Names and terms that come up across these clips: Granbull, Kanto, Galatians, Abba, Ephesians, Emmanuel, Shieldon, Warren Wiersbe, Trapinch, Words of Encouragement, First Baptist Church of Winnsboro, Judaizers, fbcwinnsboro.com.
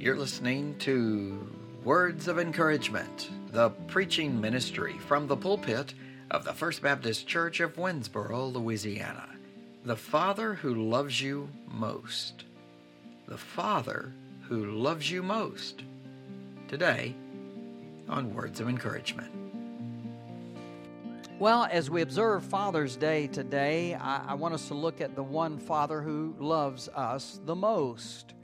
You're listening to Words of Encouragement, the preaching ministry from the pulpit of the First Baptist Church of Winnsboro, Louisiana. The Father who loves you most. The Father who loves you most. Today, on Words of Encouragement. Well, as we observe Father's Day today, I want us to look at the one Father who loves us the most.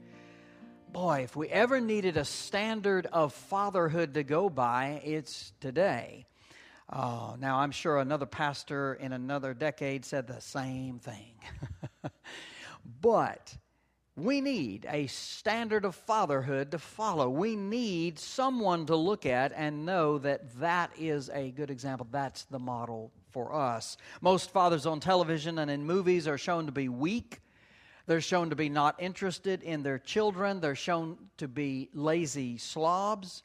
Boy, if we ever needed a standard of fatherhood to go by, it's today. Now, I'm sure another pastor in another decade said the same thing. But we need a standard of fatherhood to follow. We need someone to look at and know that that is a good example. That's the model for us. Most fathers on television and in movies are shown to be weak. They're shown to be not interested in their children. They're shown to be lazy slobs.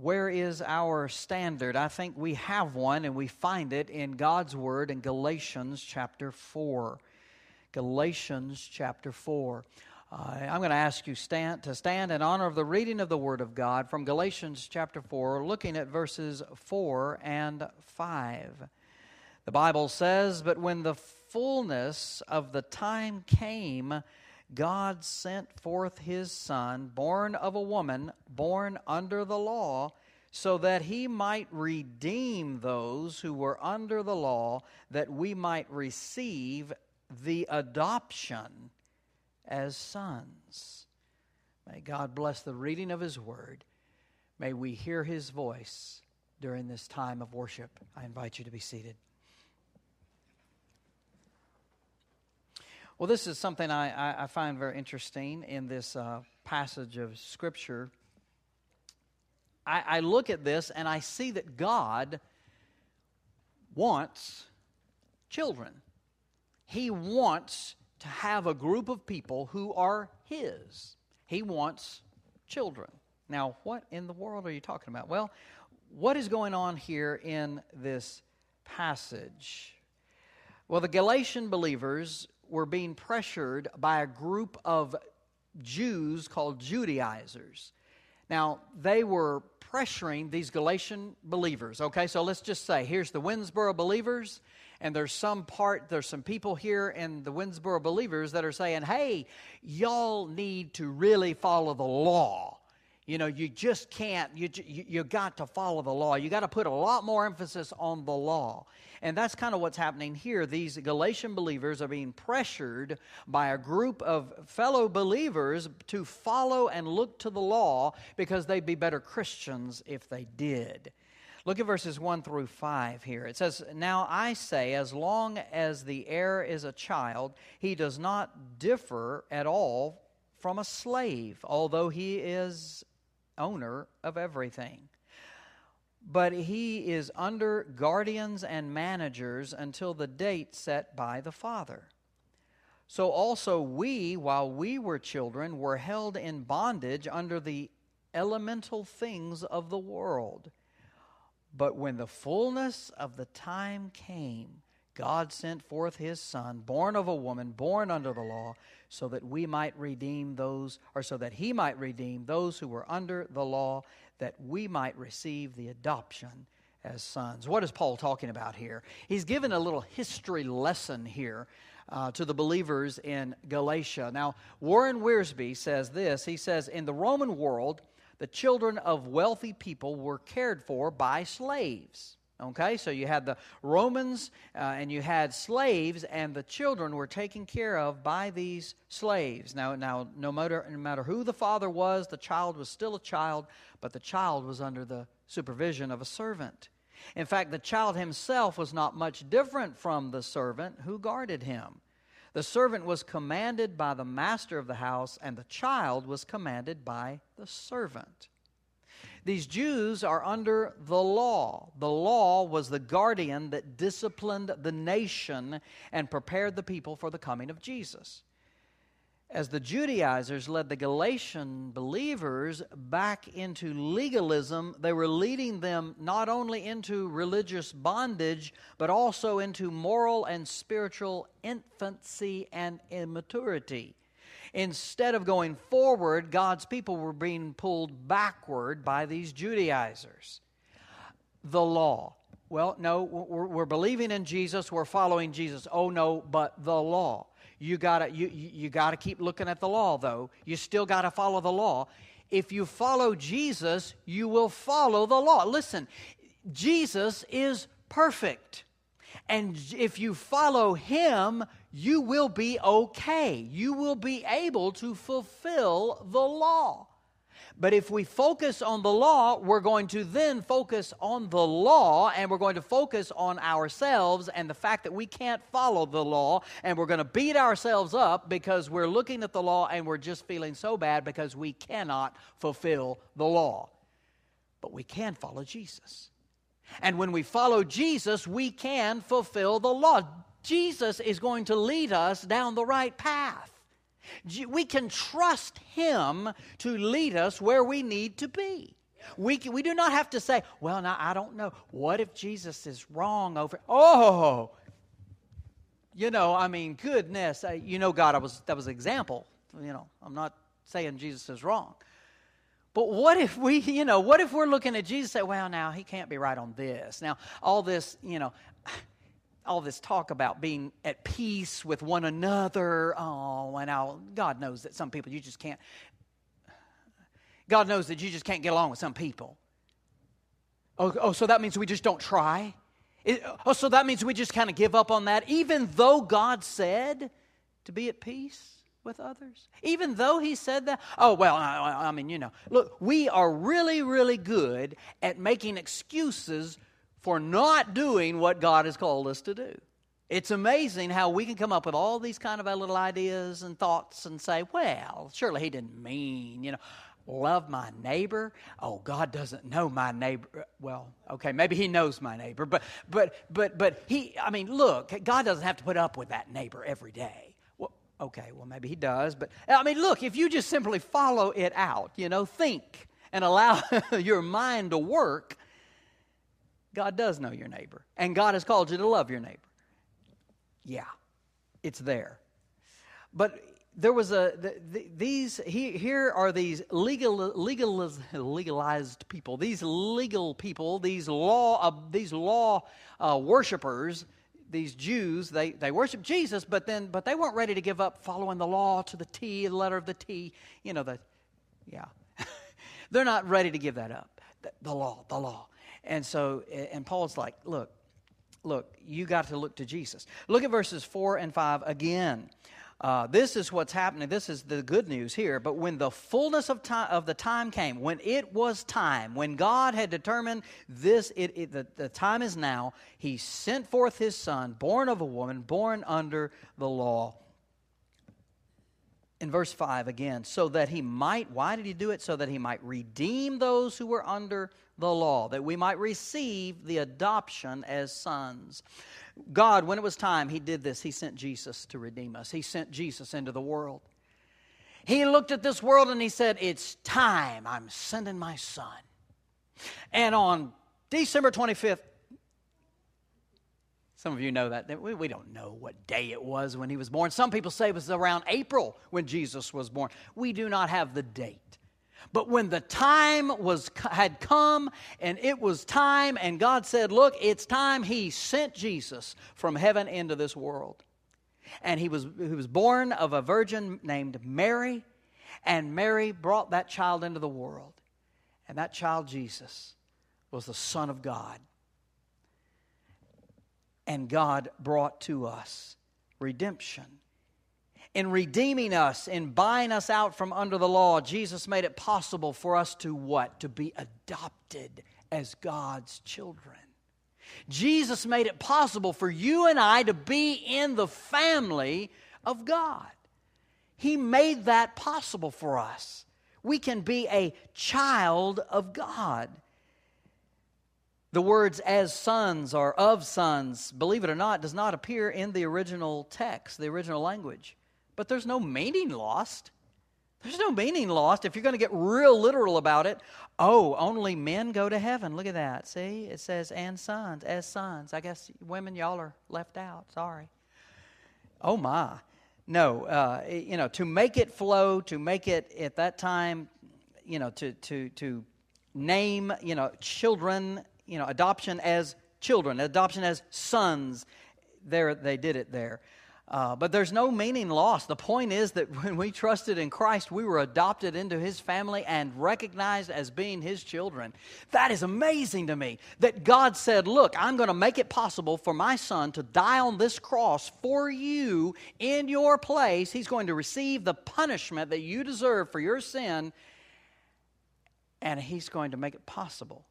Where is our standard? I think we have one, and we find it in God's Word in Galatians chapter 4. Galatians chapter 4. I'm going to ask you to stand in honor of the reading of the Word of God from Galatians chapter 4, looking at verses 4 and 5. The Bible says, "But when the fullness of the time came, God sent forth His Son, born of a woman, born under the law, so that He might redeem those who were under the law, that we might receive the adoption as sons." May God bless the reading of His Word. May we hear His voice during this time of worship. I invite you to be seated. Well, this is something I find very interesting in this passage of Scripture. I look at this and I see that God wants children. He wants to have a group of people who are His. He wants children. Now, what in the world are you talking about? Well, what is going on here in this passage? Well, the Galatian believers were being pressured by a group of Jews called Judaizers. Now, they were pressuring these Galatian believers. Okay, so let's just say, here's the Winnsboro believers, and there's some people here in the Winnsboro believers that are saying, hey, y'all need to really follow the law. You know, you just can't, you got to follow the law. You got to put a lot more emphasis on the law. And that's kind of what's happening here. These Galatian believers are being pressured by a group of fellow believers to follow and look to the law because they'd be better Christians if they did. Look at verses 1 through 5 here. It says, "Now I say, as long as the heir is a child, he does not differ at all from a slave, although he is owner of everything. But he is under guardians and managers until the date set by the father. So also we, while we were children, were held in bondage under the elemental things of the world. But when the fullness of the time came, God sent forth His Son, born of a woman, born under the law, so that we might redeem those, or so that He might redeem those who were under the law, that we might receive the adoption as sons." What is Paul talking about here? He's given a little history lesson here to the believers in Galatia. Now, Warren Wiersbe says this. He says, "In the Roman world, the children of wealthy people were cared for by slaves." Okay, so you had the Romans and you had slaves, and the children were taken care of by these slaves. Now, no matter who the father was, the child was still a child, but the child was under the supervision of a servant. In fact, the child himself was not much different from the servant who guarded him. The servant was commanded by the master of the house, and the child was commanded by the servant. These Jews are under the law. The law was the guardian that disciplined the nation and prepared the people for the coming of Jesus. As the Judaizers led the Galatian believers back into legalism, they were leading them not only into religious bondage, but also into moral and spiritual infancy and immaturity. Instead of going forward, God's people were being pulled backward by these Judaizers. The law. Well, no, we're believing in Jesus. We're following Jesus. Oh, no, but the law. You gotta keep looking at the law, though. You still got to follow the law. If you follow Jesus, you will follow the law. Listen, Jesus is perfect. And if you follow Him, you will be okay. You will be able to fulfill the law. But if we focus on the law, we're going to then focus on the law, and we're going to focus on ourselves and the fact that we can't follow the law, and we're going to beat ourselves up because we're looking at the law and we're just feeling so bad because we cannot fulfill the law. But we can follow Jesus. And when we follow Jesus, we can fulfill the law. Jesus is going to lead us down the right path. We can trust Him to lead us where we need to be. We do not have to say, well, now, I don't know. What if Jesus is wrong over... Oh! You know, I mean, goodness. You know, God, that was an example. You know, I'm not saying Jesus is wrong. But what if we're looking at Jesus and say, well, now, He can't be right on this. Now, all this, you know... all this talk about being at peace with one another. Oh, and God knows that some people you just can't. God knows that you just can't get along with some people. Oh, so that means we just don't try? So that means we just kind of give up on that, even though God said to be at peace with others? Even though He said that? Oh, well, I mean, you know. Look, we are really, really good at making excuses for not doing what God has called us to do. It's amazing how we can come up with all these kind of little ideas and thoughts and say, well, surely He didn't mean, you know, love my neighbor. Oh, God doesn't know my neighbor. Well, okay, maybe He knows my neighbor, but He, I mean, look, God doesn't have to put up with that neighbor every day. Well, okay, well, maybe He does, but I mean, look, if you just simply follow it out, you know, think and allow your mind to work, God does know your neighbor, and God has called you to love your neighbor. Yeah, it's there. But there was these legal people, these law worshipers, these Jews. They worship Jesus, but they weren't ready to give up following the law to the T, the letter of the T. You know they're not ready to give that up. The law. And so, and Paul's like, look, you got to look to Jesus. Look at verses 4 and 5 again. This is what's happening. This is the good news here. But when the fullness of the time came, when it was time, when God had determined this, the time is now, He sent forth His Son, born of a woman, born under the law. In verse 5 again, so that He might, why did He do it? So that He might redeem those who were under the law, that we might receive the adoption as sons. God, when it was time, He did this. He sent Jesus to redeem us. He sent Jesus into the world. He looked at this world and He said, it's time. I'm sending my Son. And on December 25th, some of you know that. We don't know what day it was when He was born. Some people say it was around April when Jesus was born. We do not have the date. But when the time had come and it was time and God said, look, it's time, He sent Jesus from heaven into this world. And He was born of a virgin named Mary. And Mary brought that child into the world. And that child, Jesus, was the Son of God. And God brought to us redemption. In redeeming us, in buying us out from under the law, Jesus made it possible for us to what? To be adopted as God's children. Jesus made it possible for you and I to be in the family of God. He made that possible for us. We can be a child of God. The words as sons or of sons, believe it or not, does not appear in the original text, the original language. But there's no meaning lost. There's no meaning lost if you're going to get real literal about it. Oh, only men go to heaven. Look at that. See, it says and sons, as sons. I guess women, y'all are left out. Sorry. Oh my. No, to make it flow, to make it at that time, to name, children, adoption as children, adoption as sons. There, they did it there. But there's no meaning lost. The point is that when we trusted in Christ, we were adopted into His family and recognized as being His children. That is amazing to me, that God said, look, I'm going to make it possible for my Son to die on this cross for you in your place. He's going to receive the punishment that you deserve for your sin, and He's going to make it possible.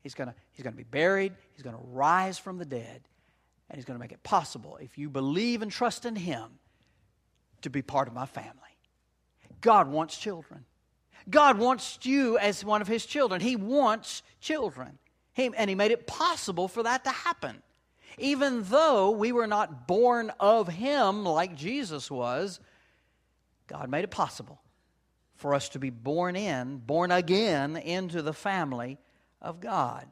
He's going to be buried. He's going to rise from the dead. And He's going to make it possible, if you believe and trust in Him, to be part of my family. God wants children. God wants you as one of His children. He wants children. And He made it possible for that to happen. Even though we were not born of Him like Jesus was, God made it possible for us to be born again into the family of God.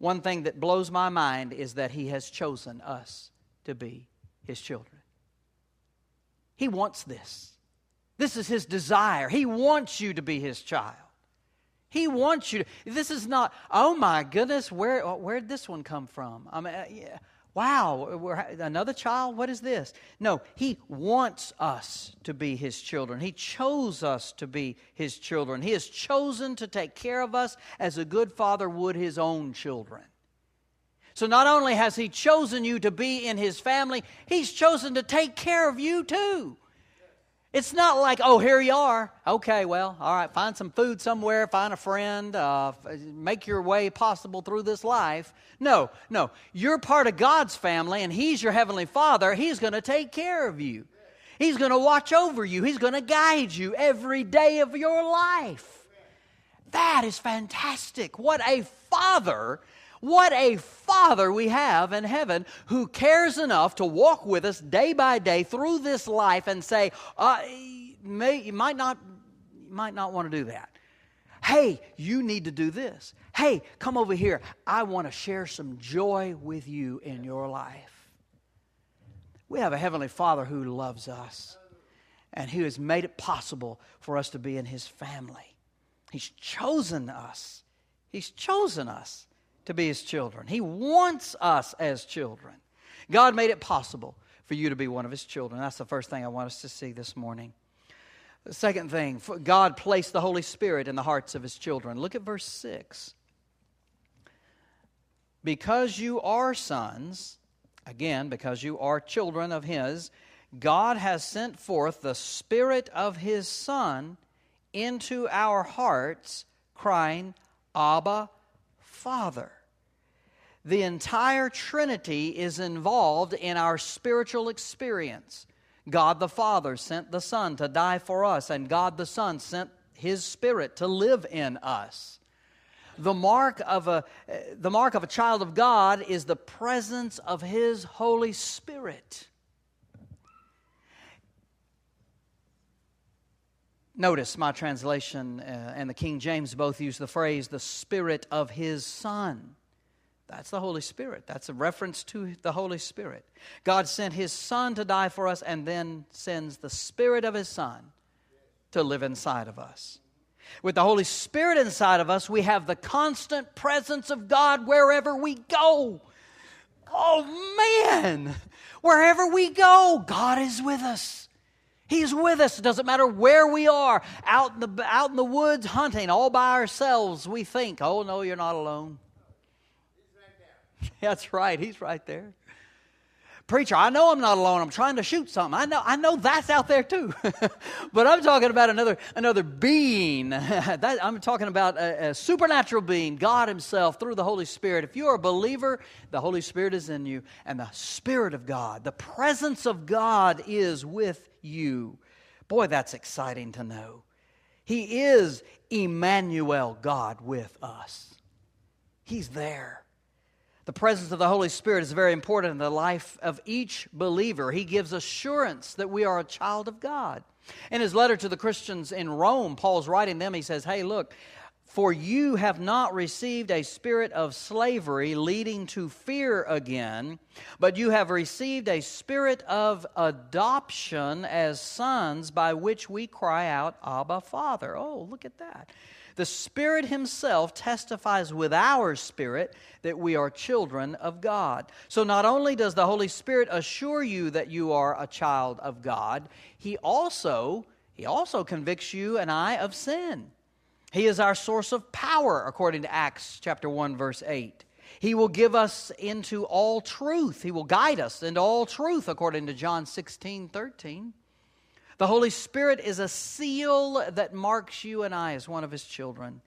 One thing that blows my mind is that He has chosen us to be His children. He wants this. This is His desire. He wants you to be His child. He wants you to. This is not, oh my goodness, where did this one come from? I mean, wow, another child? What is this? No, He wants us to be His children. He chose us to be His children. He has chosen to take care of us as a good father would his own children. So not only has He chosen you to be in His family, He's chosen to take care of you too. It's not like, oh, here you are. Okay, well, all right, find some food somewhere, find a friend, make your way possible through this life. No, you're part of God's family, and He's your Heavenly Father. He's going to take care of you. He's going to watch over you. He's going to guide you every day of your life. That is fantastic. What a Father we have in heaven, who cares enough to walk with us day by day through this life and say, you might not want to do that. Hey, you need to do this. Hey, come over here. I want to share some joy with you in your life. We have a Heavenly Father who loves us and who has made it possible for us to be in His family. He's chosen us to be His children. He wants us as children. God made it possible for you to be one of His children. That's the first thing I want us to see this morning. The second thing, God placed the Holy Spirit in the hearts of His children. Look at verse 6. Because you are sons, again, because you are children of His, God has sent forth the Spirit of His Son into our hearts, crying, Abba, Father. The entire Trinity is involved in our spiritual experience. God the Father sent the Son to die for us, and God the Son sent His Spirit to live in us. The mark of a child of God is the presence of His Holy Spirit. Notice my translation and the King James both use the phrase, the Spirit of His Son. That's the Holy Spirit. That's a reference to the Holy Spirit. God sent His Son to die for us, and then sends the Spirit of His Son to live inside of us. With the Holy Spirit inside of us, we have the constant presence of God wherever we go. Oh, man! Wherever we go, God is with us. He's with us. It doesn't matter where we are. Out in the woods hunting all by ourselves, we think, oh, no, you're not alone. He's right there. That's right. He's right there. Preacher, I know I'm not alone. I'm trying to shoot something. I know that's out there too. But I'm talking about another being. I'm talking about a supernatural being, God Himself through the Holy Spirit. If you're a believer, the Holy Spirit is in you, and the Spirit of God, the presence of God is with you. Boy, that's exciting to know. He is Emmanuel, God with us. He's there. The presence of the Holy Spirit is very important in the life of each believer. He gives assurance that we are a child of God. In his letter to the Christians in Rome, Paul's writing them. He says, hey, look, For you have not received a spirit of slavery leading to fear again, but you have received a spirit of adoption as sons, by which we cry out, Abba, Father. Oh, look at that. The Spirit Himself testifies with our spirit that we are children of God. So not only does the Holy Spirit assure you that you are a child of God, He also convicts you and I of sin. He is our source of power, according to Acts chapter 1, verse 8. He will give us into all truth. He will guide us into all truth, according to John 16, 13. The Holy Spirit is a seal that marks you and I as one of His children.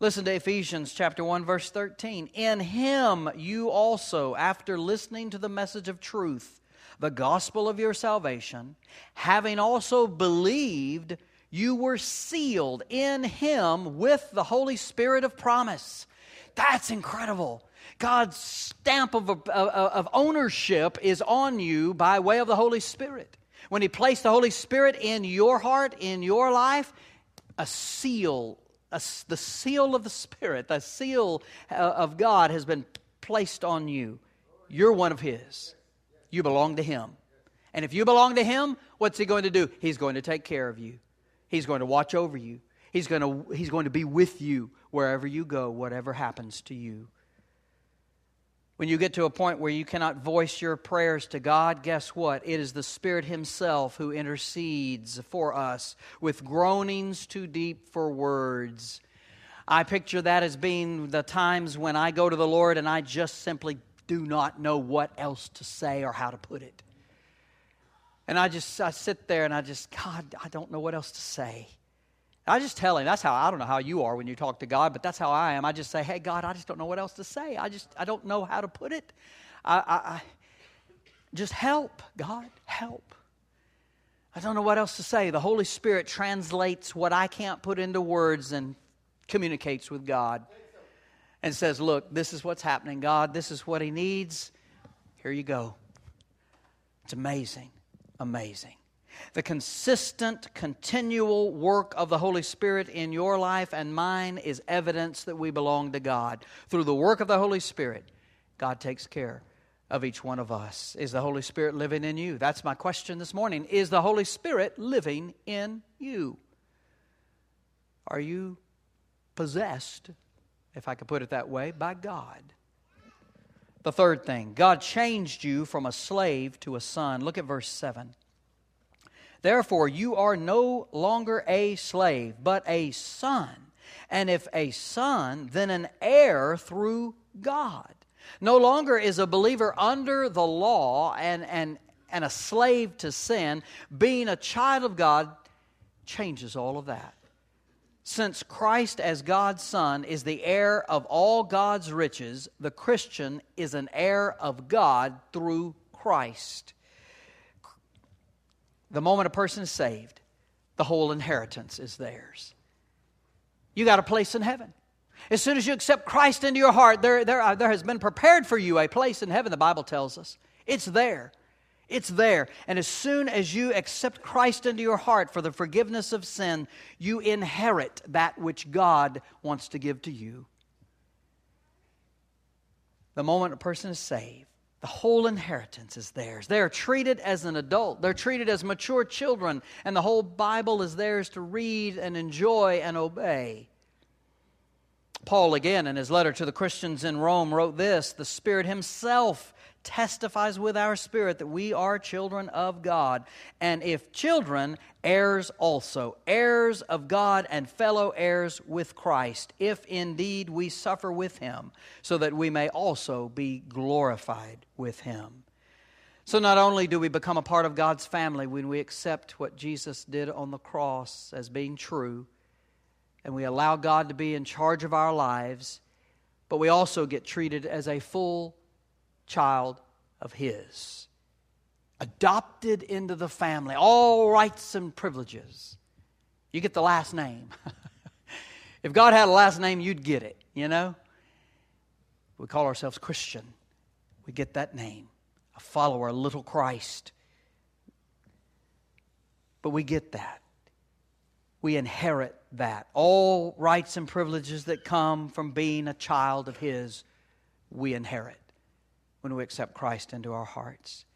Listen to Ephesians chapter 1, verse 13. In Him you also, after listening to the message of truth, the gospel of your salvation, having also believed, you were sealed in Him with the Holy Spirit of promise. That's incredible. God's stamp of ownership is on you by way of the Holy Spirit. When He placed the Holy Spirit in your heart, in your life, the seal of the Spirit, the seal of God has been placed on you. You're one of His. You belong to Him. And if you belong to Him, what's He going to do? He's going to take care of you. He's going to watch over you. He's going to be with you wherever you go, whatever happens to you. When you get to a point where you cannot voice your prayers to God, guess what? It is the Spirit Himself who intercedes for us with groanings too deep for words. I picture that as being the times when I go to the Lord and I just simply do not know what else to say or how to put it. And I sit there and God, I don't know what else to say. I just tell Him, I don't know how you are when you talk to God, but that's how I am. I just say, hey, God, I just don't know what else to say. I don't know how to put it. I just help, God, help. I don't know what else to say. The Holy Spirit translates what I can't put into words and communicates with God and says, look, this is what's happening, God. This is what he needs. Here you go. It's amazing, amazing. The consistent, continual work of the Holy Spirit in your life and mine is evidence that we belong to God. Through the work of the Holy Spirit, God takes care of each one of us. Is the Holy Spirit living in you? That's my question this morning. Is the Holy Spirit living in you? Are you possessed, if I could put it that way, by God? The third thing, God changed you from a slave to a son. Look at verse 7. Therefore, you are no longer a slave, but a son. And if a son, then an heir through God. No longer is a believer under the law and a slave to sin. Being a child of God changes all of that. Since Christ as God's Son is the heir of all God's riches, the Christian is an heir of God through Christ. The moment a person is saved, the whole inheritance is theirs. You got a place in heaven. As soon as you accept Christ into your heart, there has been prepared for you a place in heaven, the Bible tells us. It's there. It's there. And as soon as you accept Christ into your heart for the forgiveness of sin, you inherit that which God wants to give to you. The moment a person is saved, the whole inheritance is theirs. They are treated as an adult. They're treated as mature children. And the whole Bible is theirs to read and enjoy and obey. Paul, again, in his letter to the Christians in Rome, wrote this: the Spirit Himself testifies with our spirit that we are children of God. And if children, heirs also, heirs of God and fellow heirs with Christ, if indeed we suffer with Him, so that we may also be glorified with Him. So not only do we become a part of God's family when we accept what Jesus did on the cross as being true, and we allow God to be in charge of our lives, but we also get treated as a full child of His, adopted into the family, all rights and privileges. You get the last name. If God had a last name, you'd get it, you know. We call ourselves Christian. We get that name, a follower, a little Christ. But we get that. we inherit that. All rights and privileges that come from being a child of His, we inherit when we accept Christ into our hearts.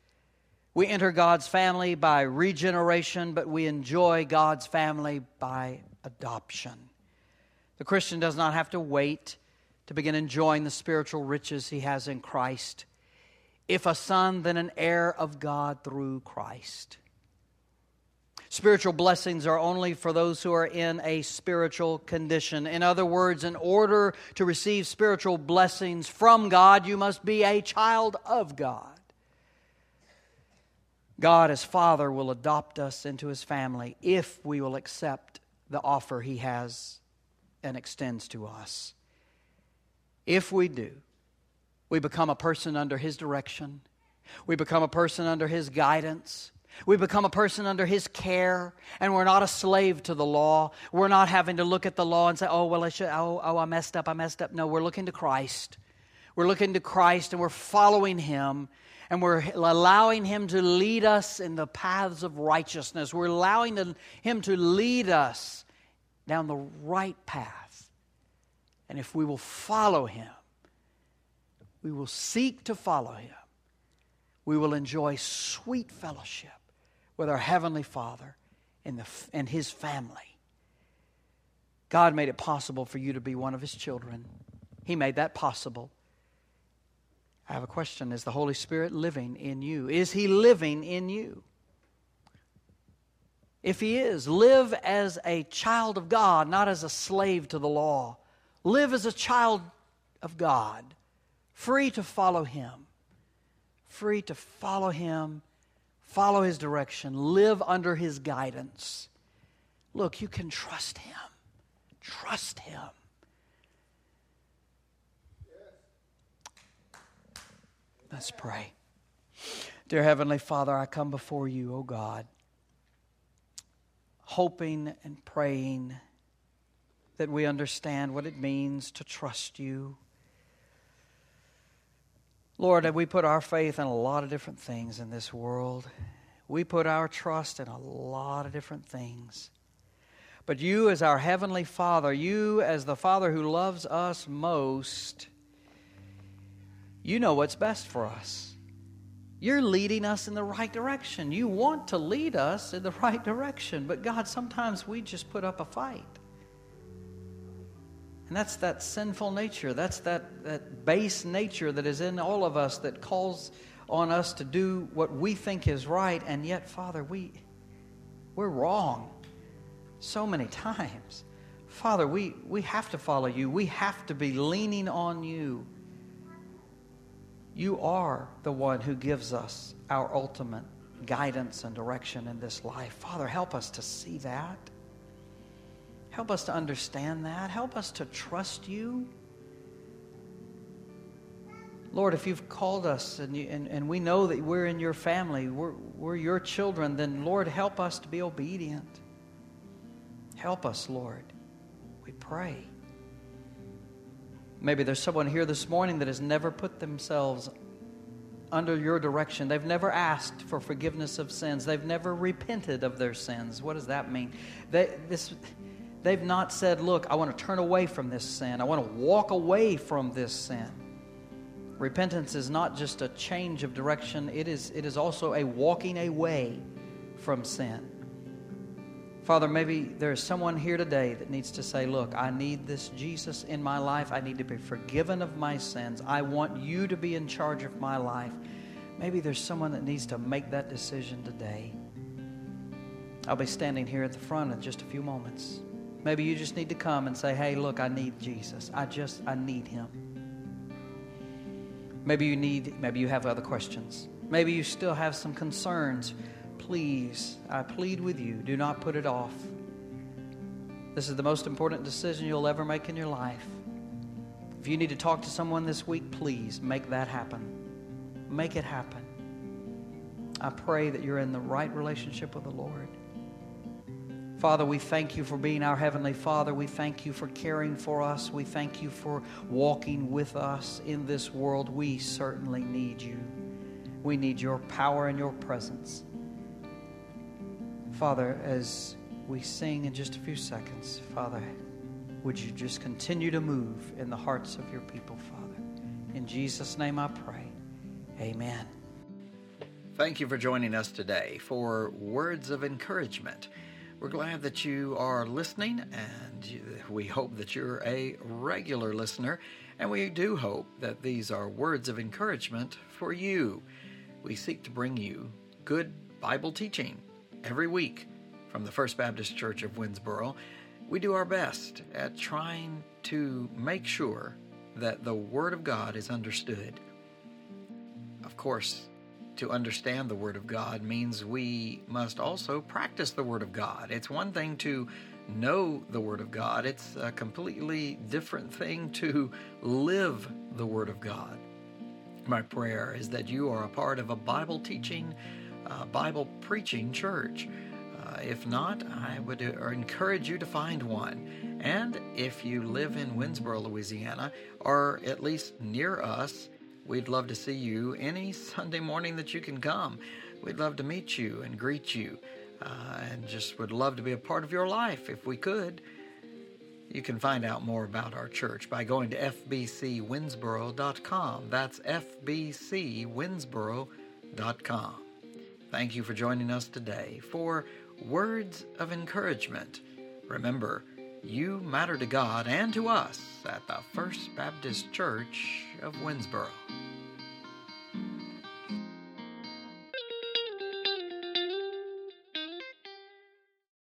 We enter God's family by regeneration, but we enjoy God's family by adoption. The Christian does not have to wait to begin enjoying the spiritual riches he has in Christ. If a son, then an heir of God through Christ. Spiritual blessings are only for those who are in a spiritual condition. In other words, in order to receive spiritual blessings from God, you must be a child of God. God as Father will adopt us into His family if we will accept the offer He has and extends to us. If we do, we become a person under His direction. We become a person under His guidance. We become a person under His care, and we're not a slave to the law. We're not having to look at the law and say, I messed up. No, we're looking to Christ. We're looking to Christ, and we're following Him, and we're allowing Him to lead us in the paths of righteousness. We're allowing Him to lead us down the right path. And if we will follow Him, we will seek to follow Him. We will enjoy sweet fellowship with our Heavenly Father and His family. God made it possible for you to be one of His children. He made that possible. I have a question. Is the Holy Spirit living in you? Is He living in you? If He is, live as a child of God, not as a slave to the law. Live as a child of God, free to follow Him. Free to follow Him. Follow His direction. Live under His guidance. Look, you can trust Him. Trust Him. Let's pray. Dear Heavenly Father, I come before You, O God, hoping and praying that we understand what it means to trust You. Lord, we put our faith in a lot of different things in this world. We put our trust in a lot of different things. But You as our Heavenly Father, You as the Father who loves us most, You know what's best for us. You're leading us in the right direction. You want to lead us in the right direction. But God, sometimes we just put up a fight. And that's that sinful nature. That's that base nature that is in all of us that calls on us to do what we think is right. And yet, Father, we're wrong so many times. Father, we have to follow You. We have to be leaning on You. You are the one who gives us our ultimate guidance and direction in this life. Father, help us to see that. Help us to understand that. Help us to trust You. Lord, if You've called us and we know that we're in Your family, we're Your children, then Lord, help us to be obedient. Help us, Lord. We pray. Maybe there's someone here this morning that has never put themselves under Your direction. They've never asked for forgiveness of sins. They've never repented of their sins. What does that mean? They've not said, look, I want to turn away from this sin. I want to walk away from this sin. Repentance is not just a change of direction. It is also a walking away from sin. Father, maybe there's someone here today that needs to say, look, I need this Jesus in my life. I need to be forgiven of my sins. I want You to be in charge of my life. Maybe there's someone that needs to make that decision today. I'll be standing here at the front in just a few moments. Maybe you just need to come and say, hey, look, I need Jesus. I need Him. Maybe you have other questions. Maybe you still have some concerns. Please, I plead with you, do not put it off. This is the most important decision you'll ever make in your life. If you need to talk to someone this week, please make that happen. Make it happen. I pray that you're in the right relationship with the Lord. Father, we thank You for being our Heavenly Father. We thank You for caring for us. We thank You for walking with us in this world. We certainly need You. We need Your power and Your presence. Father, as we sing in just a few seconds. Father, would you just continue to move in the hearts of your people, Father. In Jesus' name I pray. Amen. Thank you for joining us today for Words of Encouragement. We're glad that you are listening, and we hope that you're a regular listener, and we do hope that these are words of encouragement for you. We seek to bring you good Bible teaching every week from the First Baptist Church of Winnsboro. We do our best at trying to make sure that the Word of God is understood. Of course, to understand the Word of God means we must also practice the Word of God. It's one thing to know the Word of God. It's a completely different thing to live the Word of God. My prayer is that you are a part of a Bible teaching, Bible preaching church. If not, I would encourage you to find one. And if you live in Winnsboro, Louisiana, or at least near us, we'd love to see you any Sunday morning that you can come. We'd love to meet you and greet you, and just would love to be a part of your life if we could. You can find out more about our church by going to fbcwinnsboro.com. That's fbcwinnsboro.com. Thank you for joining us today for Words of Encouragement. Remember, you matter to God and to us at the First Baptist Church of Winnsboro.